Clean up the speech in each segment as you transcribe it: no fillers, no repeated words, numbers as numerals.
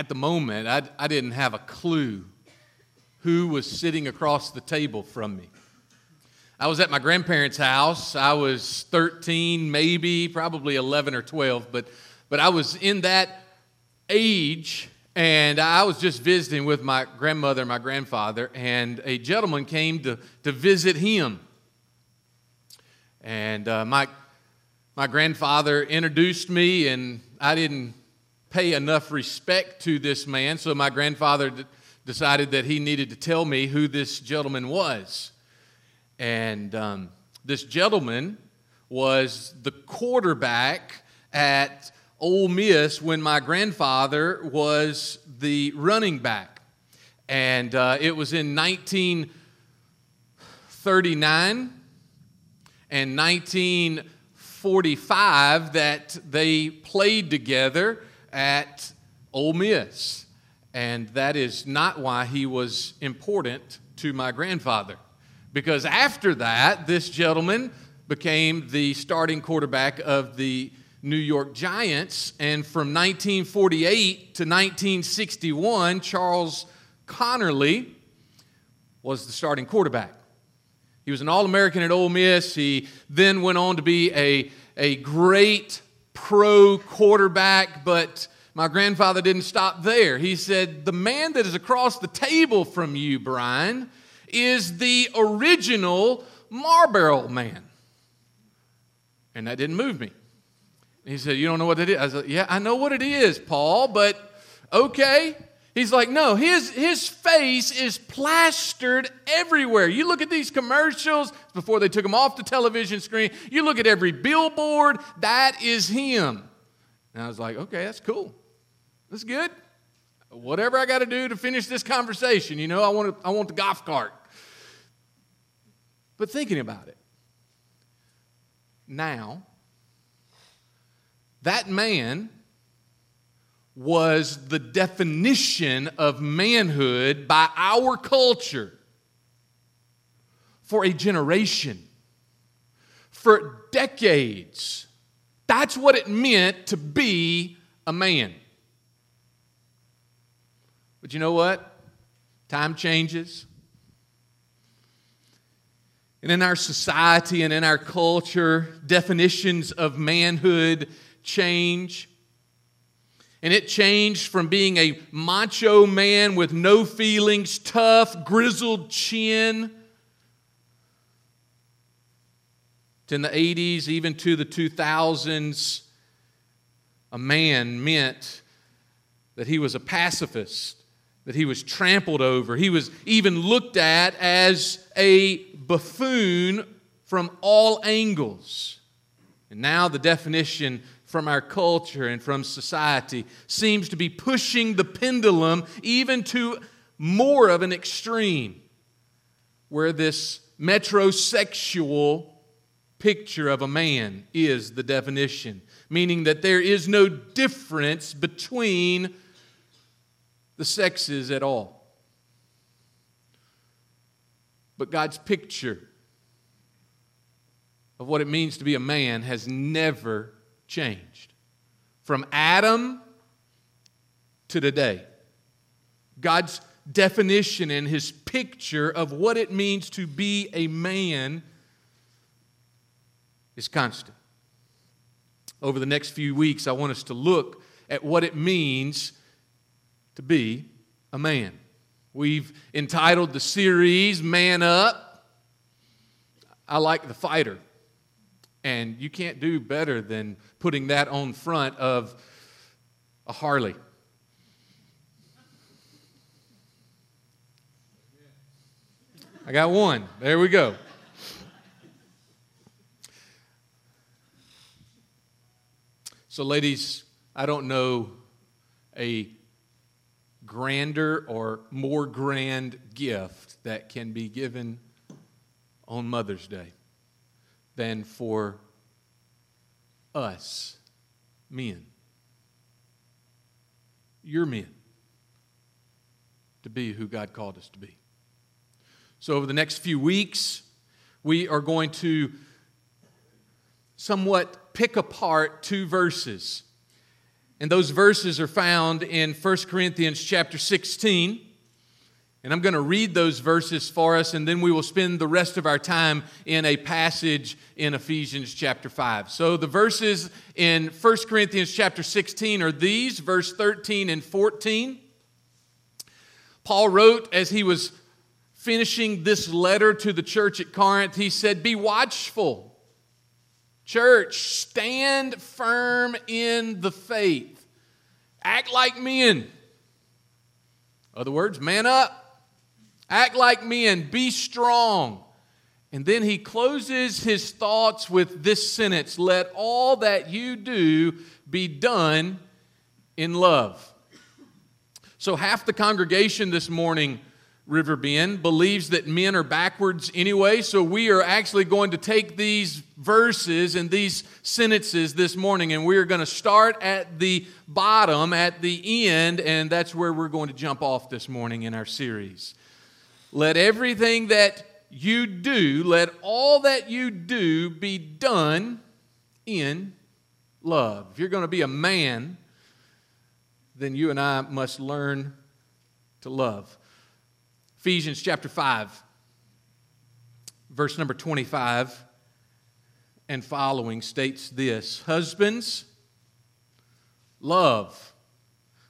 at the moment, I didn't have a clue who was sitting across the table from me. I was at my grandparents' house. I was 13, maybe, probably 11 or 12, but I was in that age, and I was just visiting with my grandmother and my grandfather, and a gentleman came to visit him. And my grandfather introduced me, and I didn't pay enough respect to this man, so my grandfather decided that he needed to tell me who this gentleman was. And this gentleman was the quarterback at Ole Miss when my grandfather was the running back. And it was in 1939 and 1945 that they played together at Ole Miss. And that is not why he was important to my grandfather. Because after that, this gentleman became the starting quarterback of the New York Giants, and from 1948 to 1961, Charles Connerly was the starting quarterback. He was an All-American at Ole Miss. He then went on to be a great pro quarterback, but my grandfather didn't stop there. He said, "The man that is across the table from you, Brian, is the original Marlboro man." And that didn't move me. He said, "You don't know what that is?" I was like, "Yeah, I know what it is, Paul, but okay." He's like, "No, his face is plastered everywhere. You look at these commercials before they took him off the television screen. You look at every billboard, that is him." And I was like, "Okay, that's cool. That's good. Whatever I got to do to finish this conversation, you know, I want the golf cart." But thinking about it now, that man was the definition of manhood by our culture for a generation, for decades. That's what it meant to be a man. But you know what? Time changes. And in our society and in our culture, definitions of manhood change. And it changed from being a macho man with no feelings, tough, grizzled chin, to in the 80s, even to the 2000s, a man meant that he was a pacifist, that he was trampled over. He was even looked at as a buffoon from all angles. And now the definition from our culture and from society seems to be pushing the pendulum even to more of an extreme, where this metrosexual picture of a man is the definition, meaning that there is no difference between the sexes at all. But God's picture of what it means to be a man has never changed. From Adam to today, God's definition and his picture of what it means to be a man is constant. Over the next few weeks, I want us to look at what it means to be a man. We've entitled the series, "Man Up." I like the fighter. And you can't do better than putting that on front of a Harley. I got one. There we go. So ladies, I don't know a grander or more grand gift that can be given on Mother's Day than for us men, your men, to be who God called us to be. So over the next few weeks, we are going to somewhat pick apart two verses And those verses are found in 1 Corinthians chapter 16. And I'm going to read those verses for us, and then we will spend the rest of our time in a passage in Ephesians chapter 5. So the verses in 1 Corinthians chapter 16 are these, verse 13 and 14. Paul wrote as he was finishing this letter to the church at Corinth, he said, "Be watchful, church, stand firm in the faith, act like men." Other words, man up. Act like men, be strong. And then he closes his thoughts with this sentence, "Let all that you do be done in love." So half the congregation this morning, Riverbend, believes that men are backwards anyway, so we are actually going to take these verses and these sentences this morning, and we're going to start at the bottom, at the end, and that's where we're going to jump off this morning in our series. Let everything that you do, let all that you do be done in love. If you're going to be a man, then you and I must learn to love. Ephesians chapter 5, verse number 25 and following states this, "Husbands, love.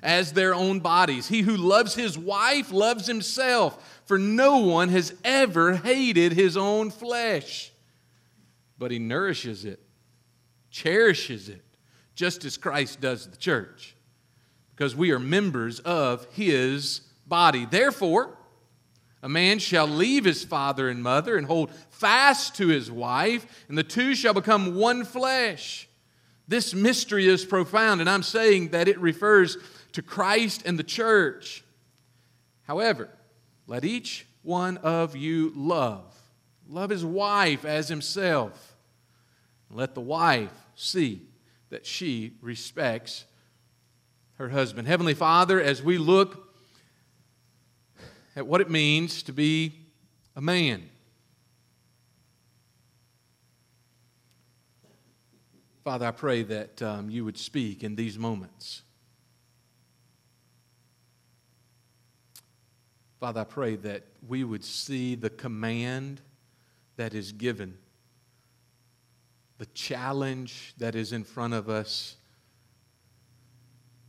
as their own bodies. He who loves his wife loves himself, for no one has ever hated his own flesh, but he nourishes it, cherishes it, just as Christ does the church, because we are members of his body. Therefore, a man shall leave his father and mother and hold fast to his wife, and the two shall become one flesh. This mystery is profound, and I'm saying that it refers to Christ and the church. However, let each one of you love his wife as himself. Let the wife see that she respects her husband." Heavenly Father, as we look at what it means to be a man, Father, I pray that you would speak in these moments. Father, I pray that we would see the command that is given, the challenge that is in front of us,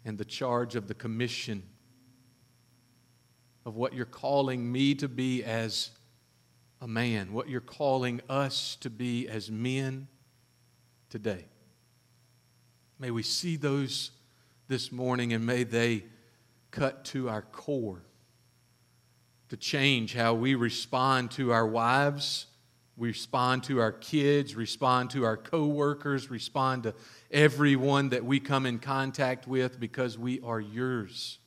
and the charge of the commission of what you're calling me to be as a man, what you're calling us to be as men today. May we see those this morning, and may they cut to our core to change how we respond to our wives, we respond to our kids, respond to our coworkers, respond to everyone that we come in contact with, because we are yours.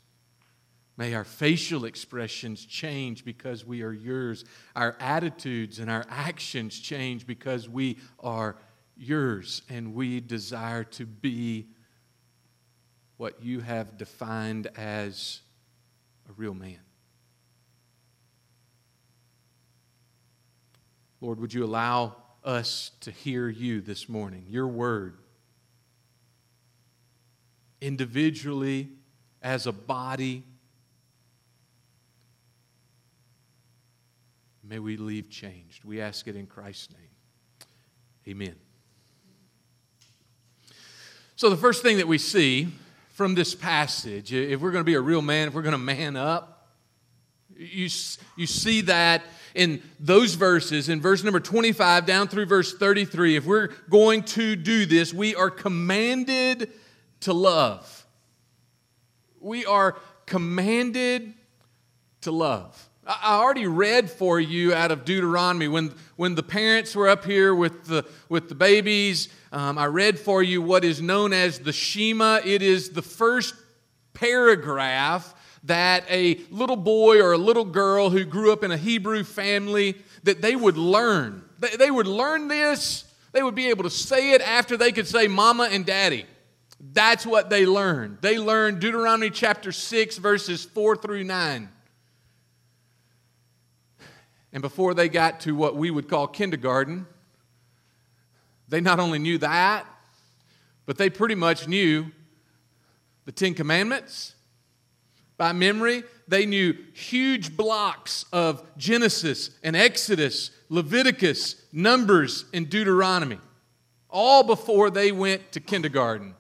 May our facial expressions change because we are yours. Our attitudes and our actions change because we are yours, and we desire to be what you have defined as a real man. Lord, would you allow us to hear you this morning, your word, individually, as a body. May we leave changed. We ask it in Christ's name. Amen. So the first thing that we see from this passage, if we're going to be a real man, if we're going to man up, you see that in those verses, in verse number 25 down through verse 33, if we're going to do this, we are commanded to love. We are commanded to love. I already read for you out of Deuteronomy when the parents were up here with the babies. I read for you what is known as the Shema. It is the first paragraph that a little boy or a little girl who grew up in a Hebrew family, that they would learn. They would learn this. They would be able to say it after they could say mama and daddy. That's what they learned. They learned Deuteronomy chapter 6, verses 4 through 9. And before they got to what we would call kindergarten, they not only knew that, but they pretty much knew the Ten Commandments by memory. They knew huge blocks of Genesis and Exodus, Leviticus, Numbers, and Deuteronomy, all before they went to kindergarten.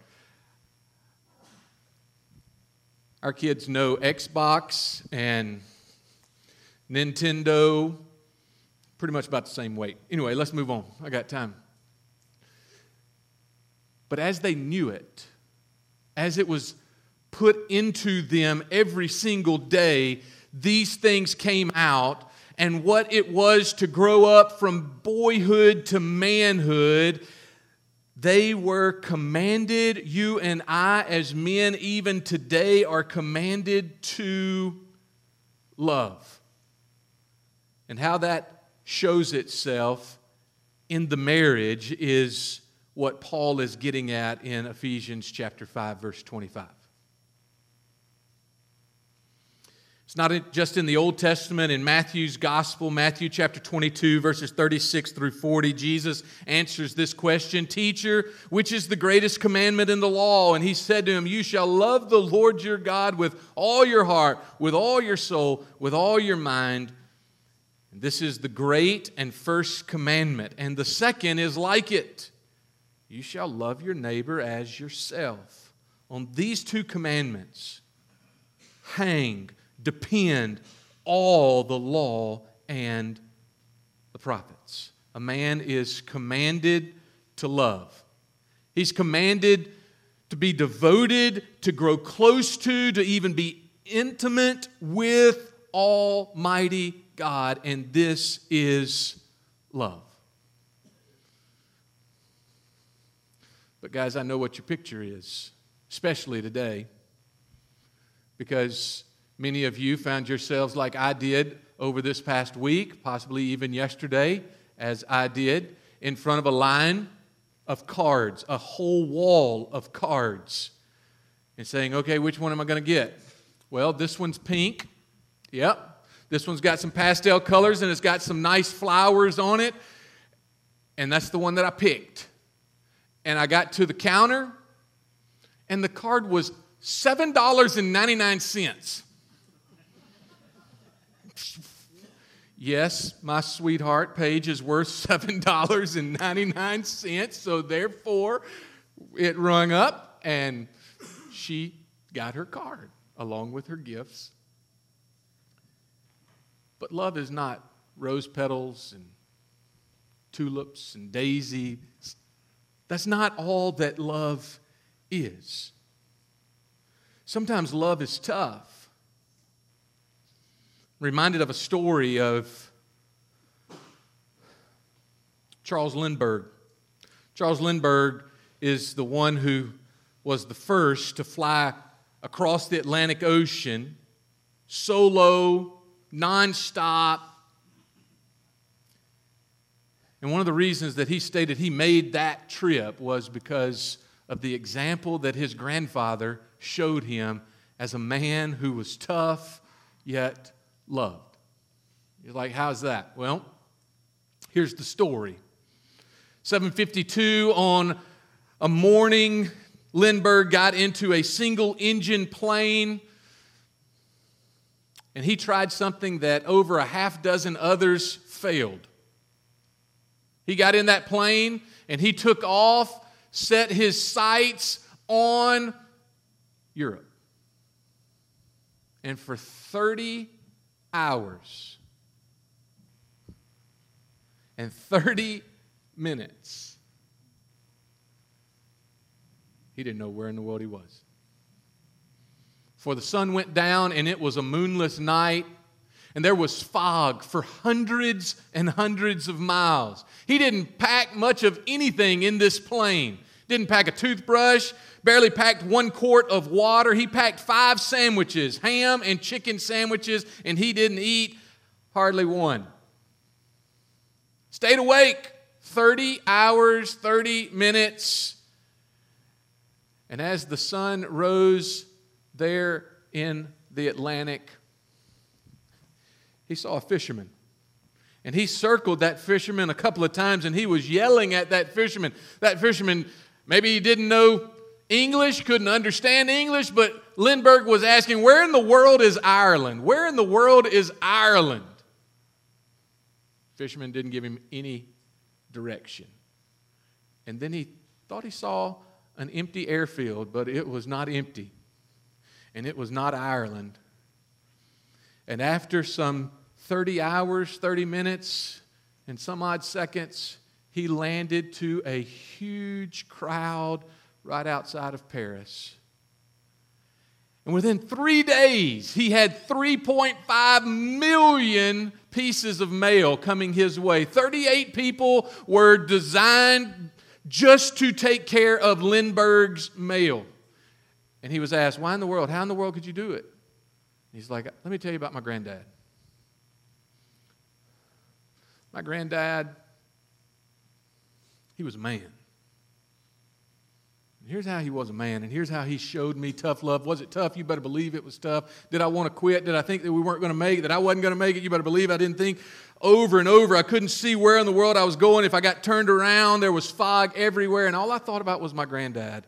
Our kids know Xbox and Nintendo, pretty much about the same weight. Anyway, let's move on. I got time. But as they knew it, as it was put into them every single day, these things came out, and what it was to grow up from boyhood to manhood, they were commanded. You and I, as men, even today, are commanded to love. And how that shows itself in the marriage is what Paul is getting at in Ephesians chapter 5, verse 25. It's not just in the Old Testament. In Matthew's Gospel, Matthew chapter 22, verses 36 through 40, Jesus answers this question, "Teacher, which is the greatest commandment in the law?" And he said to him, "You shall love the Lord your God with all your heart, with all your soul, with all your mind. This is the great and first commandment. And the second is like it. You shall love your neighbor as yourself. On these two commandments depend all the law and the prophets." A man is commanded to love. He's commanded to be devoted, to grow close to even be intimate with Almighty God. And this is love. But guys, I know what your picture is, especially today, because many of you found yourselves like I did over this past week, possibly even yesterday, as I did, in front of a line of cards, a whole wall of cards, and saying, okay, which one am I going to get? Well, this one's pink. Yep. This one's got some pastel colors, and it's got some nice flowers on it, and that's the one that I picked. And I got to the counter, and the card was $7.99. Yes, my sweetheart, Paige, is worth $7.99, so therefore it rung up, and she got her card along with her gifts. But love is not rose petals and tulips and daisies. That's not all that love is. Sometimes love is tough. I'm reminded of a story of Charles Lindbergh. Charles Lindbergh is the one who was the first to fly across the Atlantic Ocean, solo, nonstop. And one of the reasons that he stated he made that trip was because of the example that his grandfather showed him as a man who was tough yet loved. You're like, how's that? Well, here's the story. 7:52 on a morning, Lindbergh got into a single-engine plane, and he tried something that over a half dozen others failed. He got in that plane, and he took off, set his sights on Europe. And for 30 hours and 30 minutes, he didn't know where in the world he was. For the sun went down, and it was a moonless night. and there was fog for hundreds and hundreds of miles. He didn't pack much of anything in this plane. Didn't pack a toothbrush, barely packed one quart of water. He packed 5 sandwiches, ham and chicken sandwiches, and he didn't eat hardly one. Stayed awake 30 hours, 30 minutes. And as the sun rose there in the Atlantic, he saw a fisherman. And he circled that fisherman a couple of times, and he was yelling at that fisherman. That fisherman, maybe he didn't know English, couldn't understand English, but Lindbergh was asking, where in the world is Ireland? Where in the world is Ireland? Fisherman didn't give him any direction. And then he thought he saw an empty airfield, but it was not empty. And it was not Ireland. And after some 30 hours, 30 minutes, and some odd seconds, he landed to a huge crowd right outside of Paris. And within 3 days, he had 3.5 million pieces of mail coming his way. 38 people were designed just to take care of Lindbergh's mail. And he was asked, why in the world? How in the world could you do it? And he's like, let me tell you about my granddad. My granddad, he was a man. And here's how he was a man, and here's how he showed me tough love. Was it tough? You better believe it was tough. Did I want to quit? Did I think that we weren't going to make it? That I wasn't going to make it? You better believe I didn't think. Over and over, I couldn't see where in the world I was going. If I got turned around, there was fog everywhere, and all I thought about was my granddad,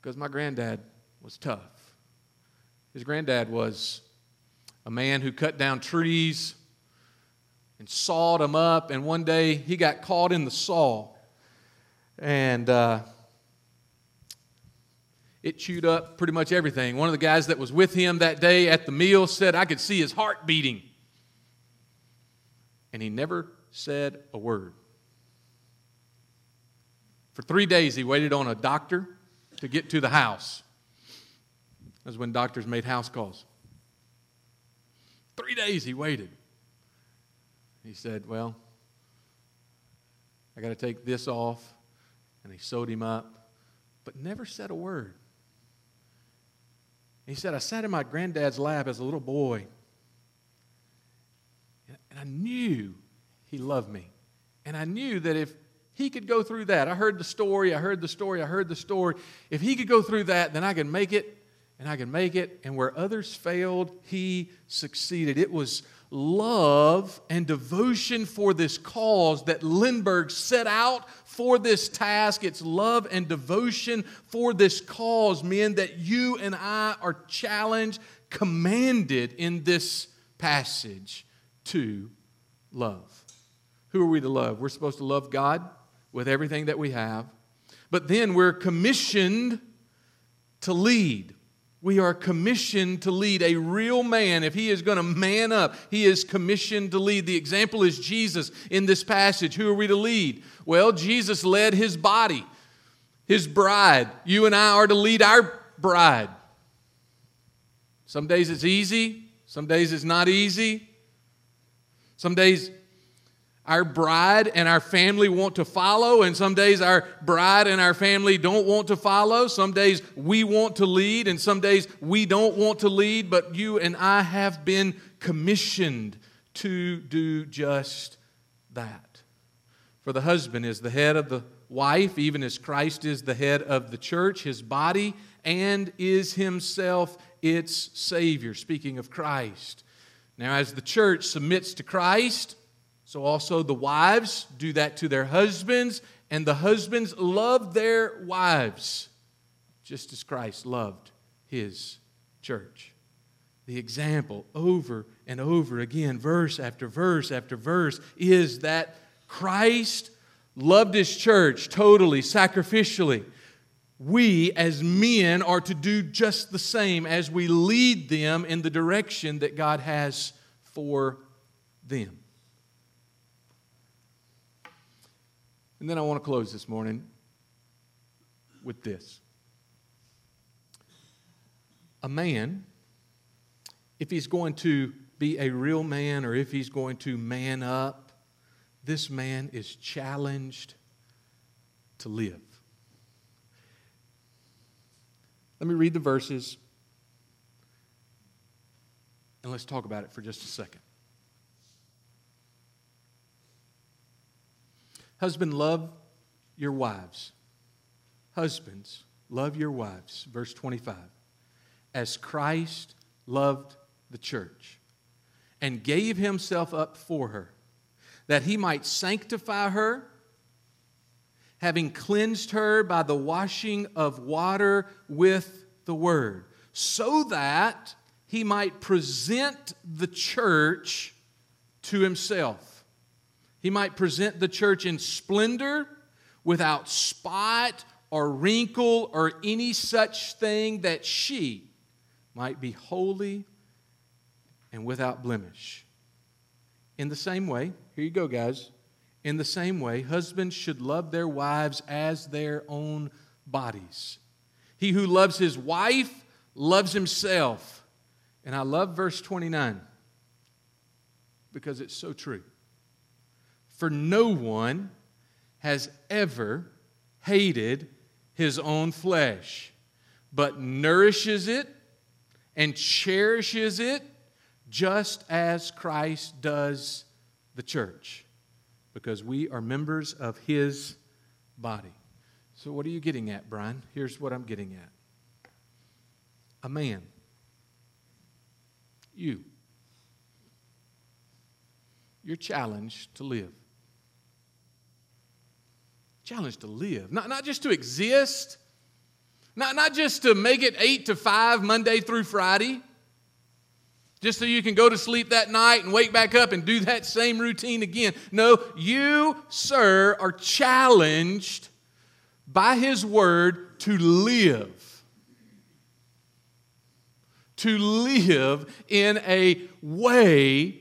because my granddad was tough. His granddad was a man who cut down trees and sawed them up, and one day he got caught in the saw, and it chewed up pretty much everything. One of the guys that was with him that day at the meal said, I could see his heart beating. And he never said a word. For 3 days, he waited on a doctor to get to the house. That's when doctors made house calls. 3 days he waited. He said, well, I got to take this off. And he sewed him up, but never said a word. He said, I sat in my granddad's lap as a little boy, and I knew he loved me. And I knew that if he could go through that, I heard the story. If he could go through that, then I could make it, and I could make it. And where others failed, he succeeded. It was love and devotion for this cause that Lindbergh set out for this task. It's love and devotion for this cause, men, that you and I are challenged, commanded in this passage to love. Who are we to love? We're supposed to love God with everything that we have, but then we're commissioned to lead. We are commissioned to lead. A real man, if he is going to man up, he is commissioned to lead. The example is Jesus in this passage. Who are we to lead? Well, Jesus led his body, his bride. You and I are to lead our bride. Some days it's easy, some days it's not easy. Some days our bride and our family want to follow, and some days our bride and our family don't want to follow. Some days we want to lead, and some days we don't want to lead, but you and I have been commissioned to do just that. For the husband is the head of the wife, even as Christ is the head of the church, his body, and is himself its Savior. Speaking of Christ. Now, as the church submits to Christ, so also the wives do that to their husbands, and the husbands love their wives, just as Christ loved his church. The example over and over again, verse after verse after verse, is that Christ loved his church totally, sacrificially. We, as men, are to do just the same as we lead them in the direction that God has for them. And then I want to close this morning with this. A man, if he's going to be a real man or if he's going to man up, this man is challenged to live. Let me read the verses, and let's talk about it for just a second. Husbands, love your wives. Husbands, love your wives. Verse 25. As Christ loved the church and gave himself up for her, that he might sanctify her, having cleansed her by the washing of water with the word, so that he might present the church to himself. He might present the church in splendor, without spot or wrinkle or any such thing, that she might be holy and without blemish. In the same way, here you go, guys. In the same way, husbands should love their wives as their own bodies. He who loves his wife loves himself. And I love verse 29 because it's so true. For no one has ever hated his own flesh, but nourishes it and cherishes it, just as Christ does the church, because we are members of his body. So what are you getting at, Brian? Here's what I'm getting at. A man, you're challenged to live. Challenged to live, not just to exist, not just to make it 8 to 5 Monday through Friday, just so you can go to sleep that night and wake back up and do that same routine again. No, you, sir, are challenged by his word to live. To live in a way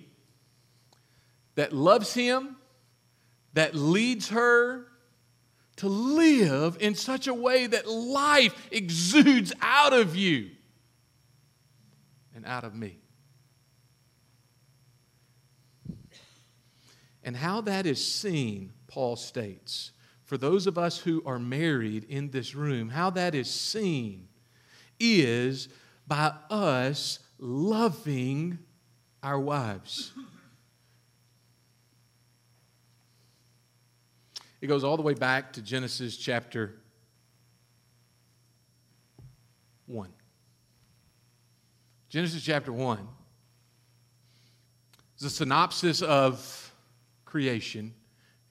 that loves him, that leads her, to live in such a way that life exudes out of you and out of me. And how that is seen, Paul states, for those of us who are married in this room, how that is seen is by us loving our wives. It goes all the way back to Genesis chapter 1. Genesis chapter 1 is a synopsis of creation.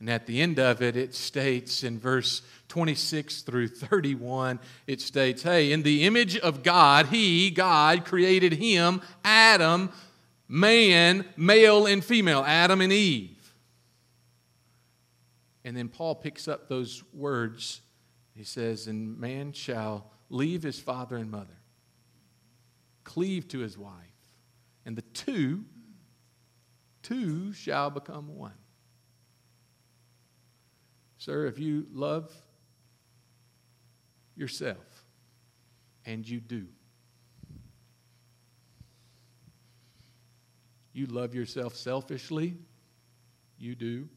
And at the end of it, it states in verse 26 through 31, it states, hey, in the image of God, he, God, created him, Adam, man, male and female, Adam and Eve. And then Paul picks up those words. He says, and man shall leave his father and mother, cleave to his wife, and the two shall become one. Sir, if you love yourself, and you do, you love yourself selfishly, you do.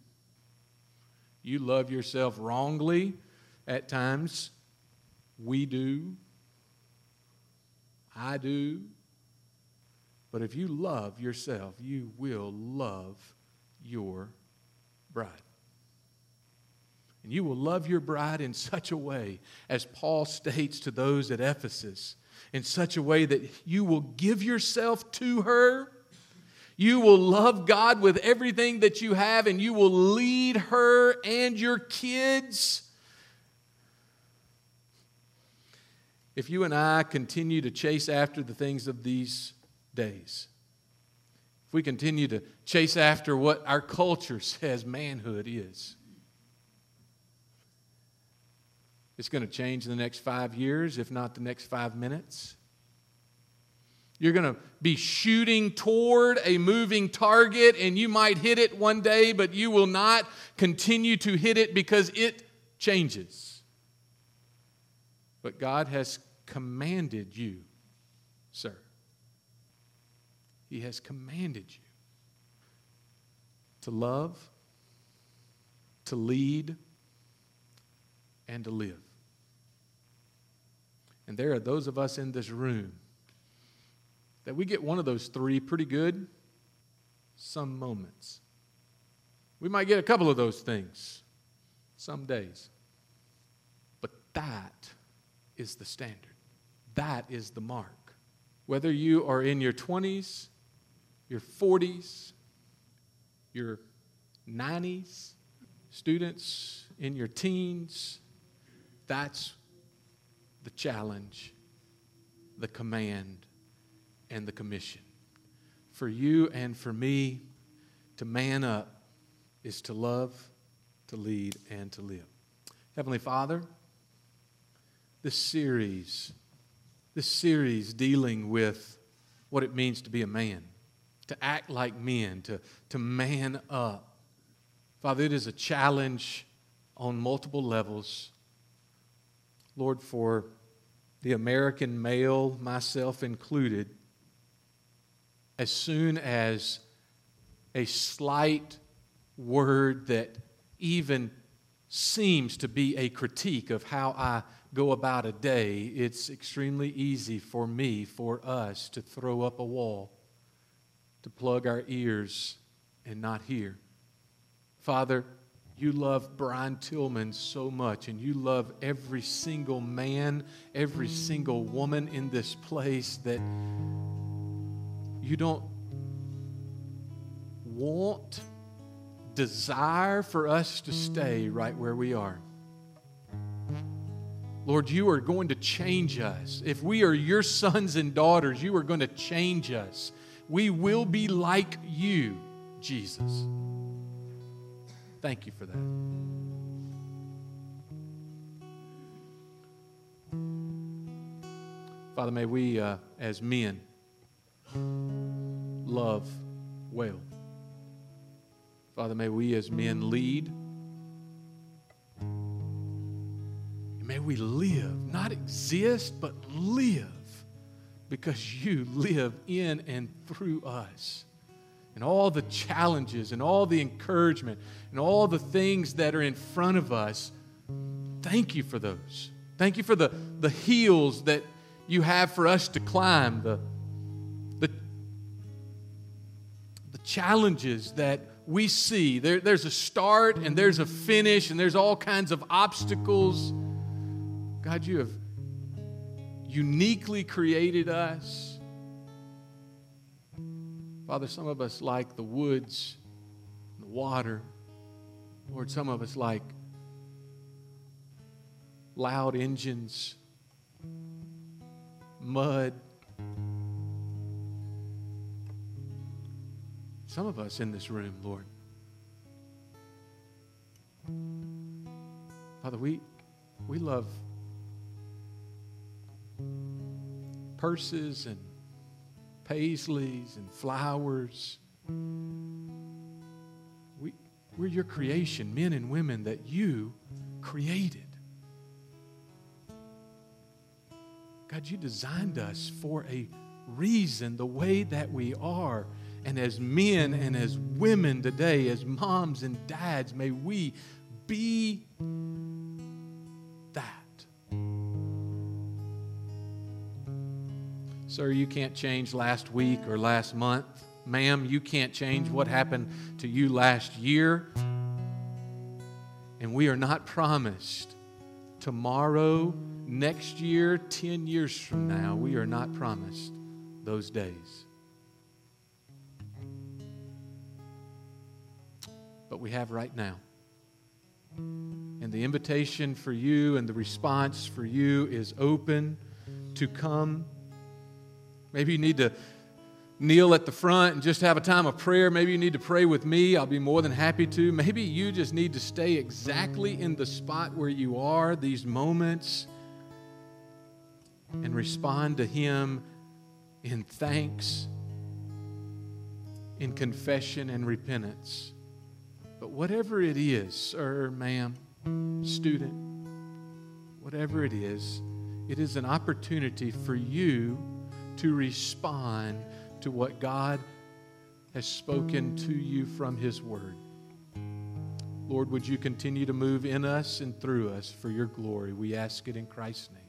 You love yourself wrongly at times. We do. I do. But if you love yourself, you will love your bride. And you will love your bride in such a way, as Paul states to those at Ephesus, in such a way that you will give yourself to her. You will love God with everything that you have, and you will lead her and your kids. If you and I continue to chase after the things of these days, if we continue to chase after what our culture says manhood is, it's going to change in the next 5 years, if not the next 5 minutes. You're going to be shooting toward a moving target, and you might hit it one day, but you will not continue to hit it because it changes. But God has commanded you, sir. He He has commanded you to love, to lead, and to live. And there are those of us in this room that we get one of those three pretty good some moments. We might get a couple of those things some days. But that is the standard. That is the mark. Whether you are in your 20s, your 40s, your 90s, students in your teens, that's the challenge, the command, and the commission. For you and for me, to man up is to love, to lead, and to live. Heavenly Father, this series dealing with what it means to be a man, to act like men, to man up. Father, it is a challenge on multiple levels. Lord, for the American male, myself included, as soon as a slight word that even seems to be a critique of how I go about a day, it's extremely easy for me, for us, to throw up a wall, to plug our ears and not hear. Father, you love Brian Tillman so much, and you love every single man, every single woman in this place, that you don't want, desire for us to stay right where we are. Lord, you are going to change us. If we are your sons and daughters, you are going to change us. We will be like you, Jesus. Thank you for that. Father, may we, as men, love well. Father, may we as men lead. May we live, not exist, but live, because you live in and through us. And all the challenges and all the encouragement and all the things that are in front of us, thank you for those. Thank you for the hills that you have for us to climb, the challenges that we see. There's a start and there's a finish and there's all kinds of obstacles. God, you have uniquely created us. Father, some of us like the woods, the water. Lord, some of us like loud engines, mud. Some of us in this room, Lord. Father, we love purses and paisleys and flowers. We're your creation, men and women that you created. God, you designed us for a reason, the way that we are. And as men and as women today, as moms and dads, may we be that. Sir, you can't change last week or last month. Ma'am, you can't change what happened to you last year. And we are not promised tomorrow, next year, 10 years from now. We are not promised those days. But we have right now. And the invitation for you and the response for you is open to come. Maybe you need to kneel at the front and just have a time of prayer. Maybe you need to pray with me. I'll be more than happy to. Maybe you just need to stay exactly in the spot where you are these moments and respond to Him in thanks, in confession and repentance. But whatever it is, sir, ma'am, student, whatever it is an opportunity for you to respond to what God has spoken to you from His Word. Lord, would you continue to move in us and through us for your glory? We ask it in Christ's name.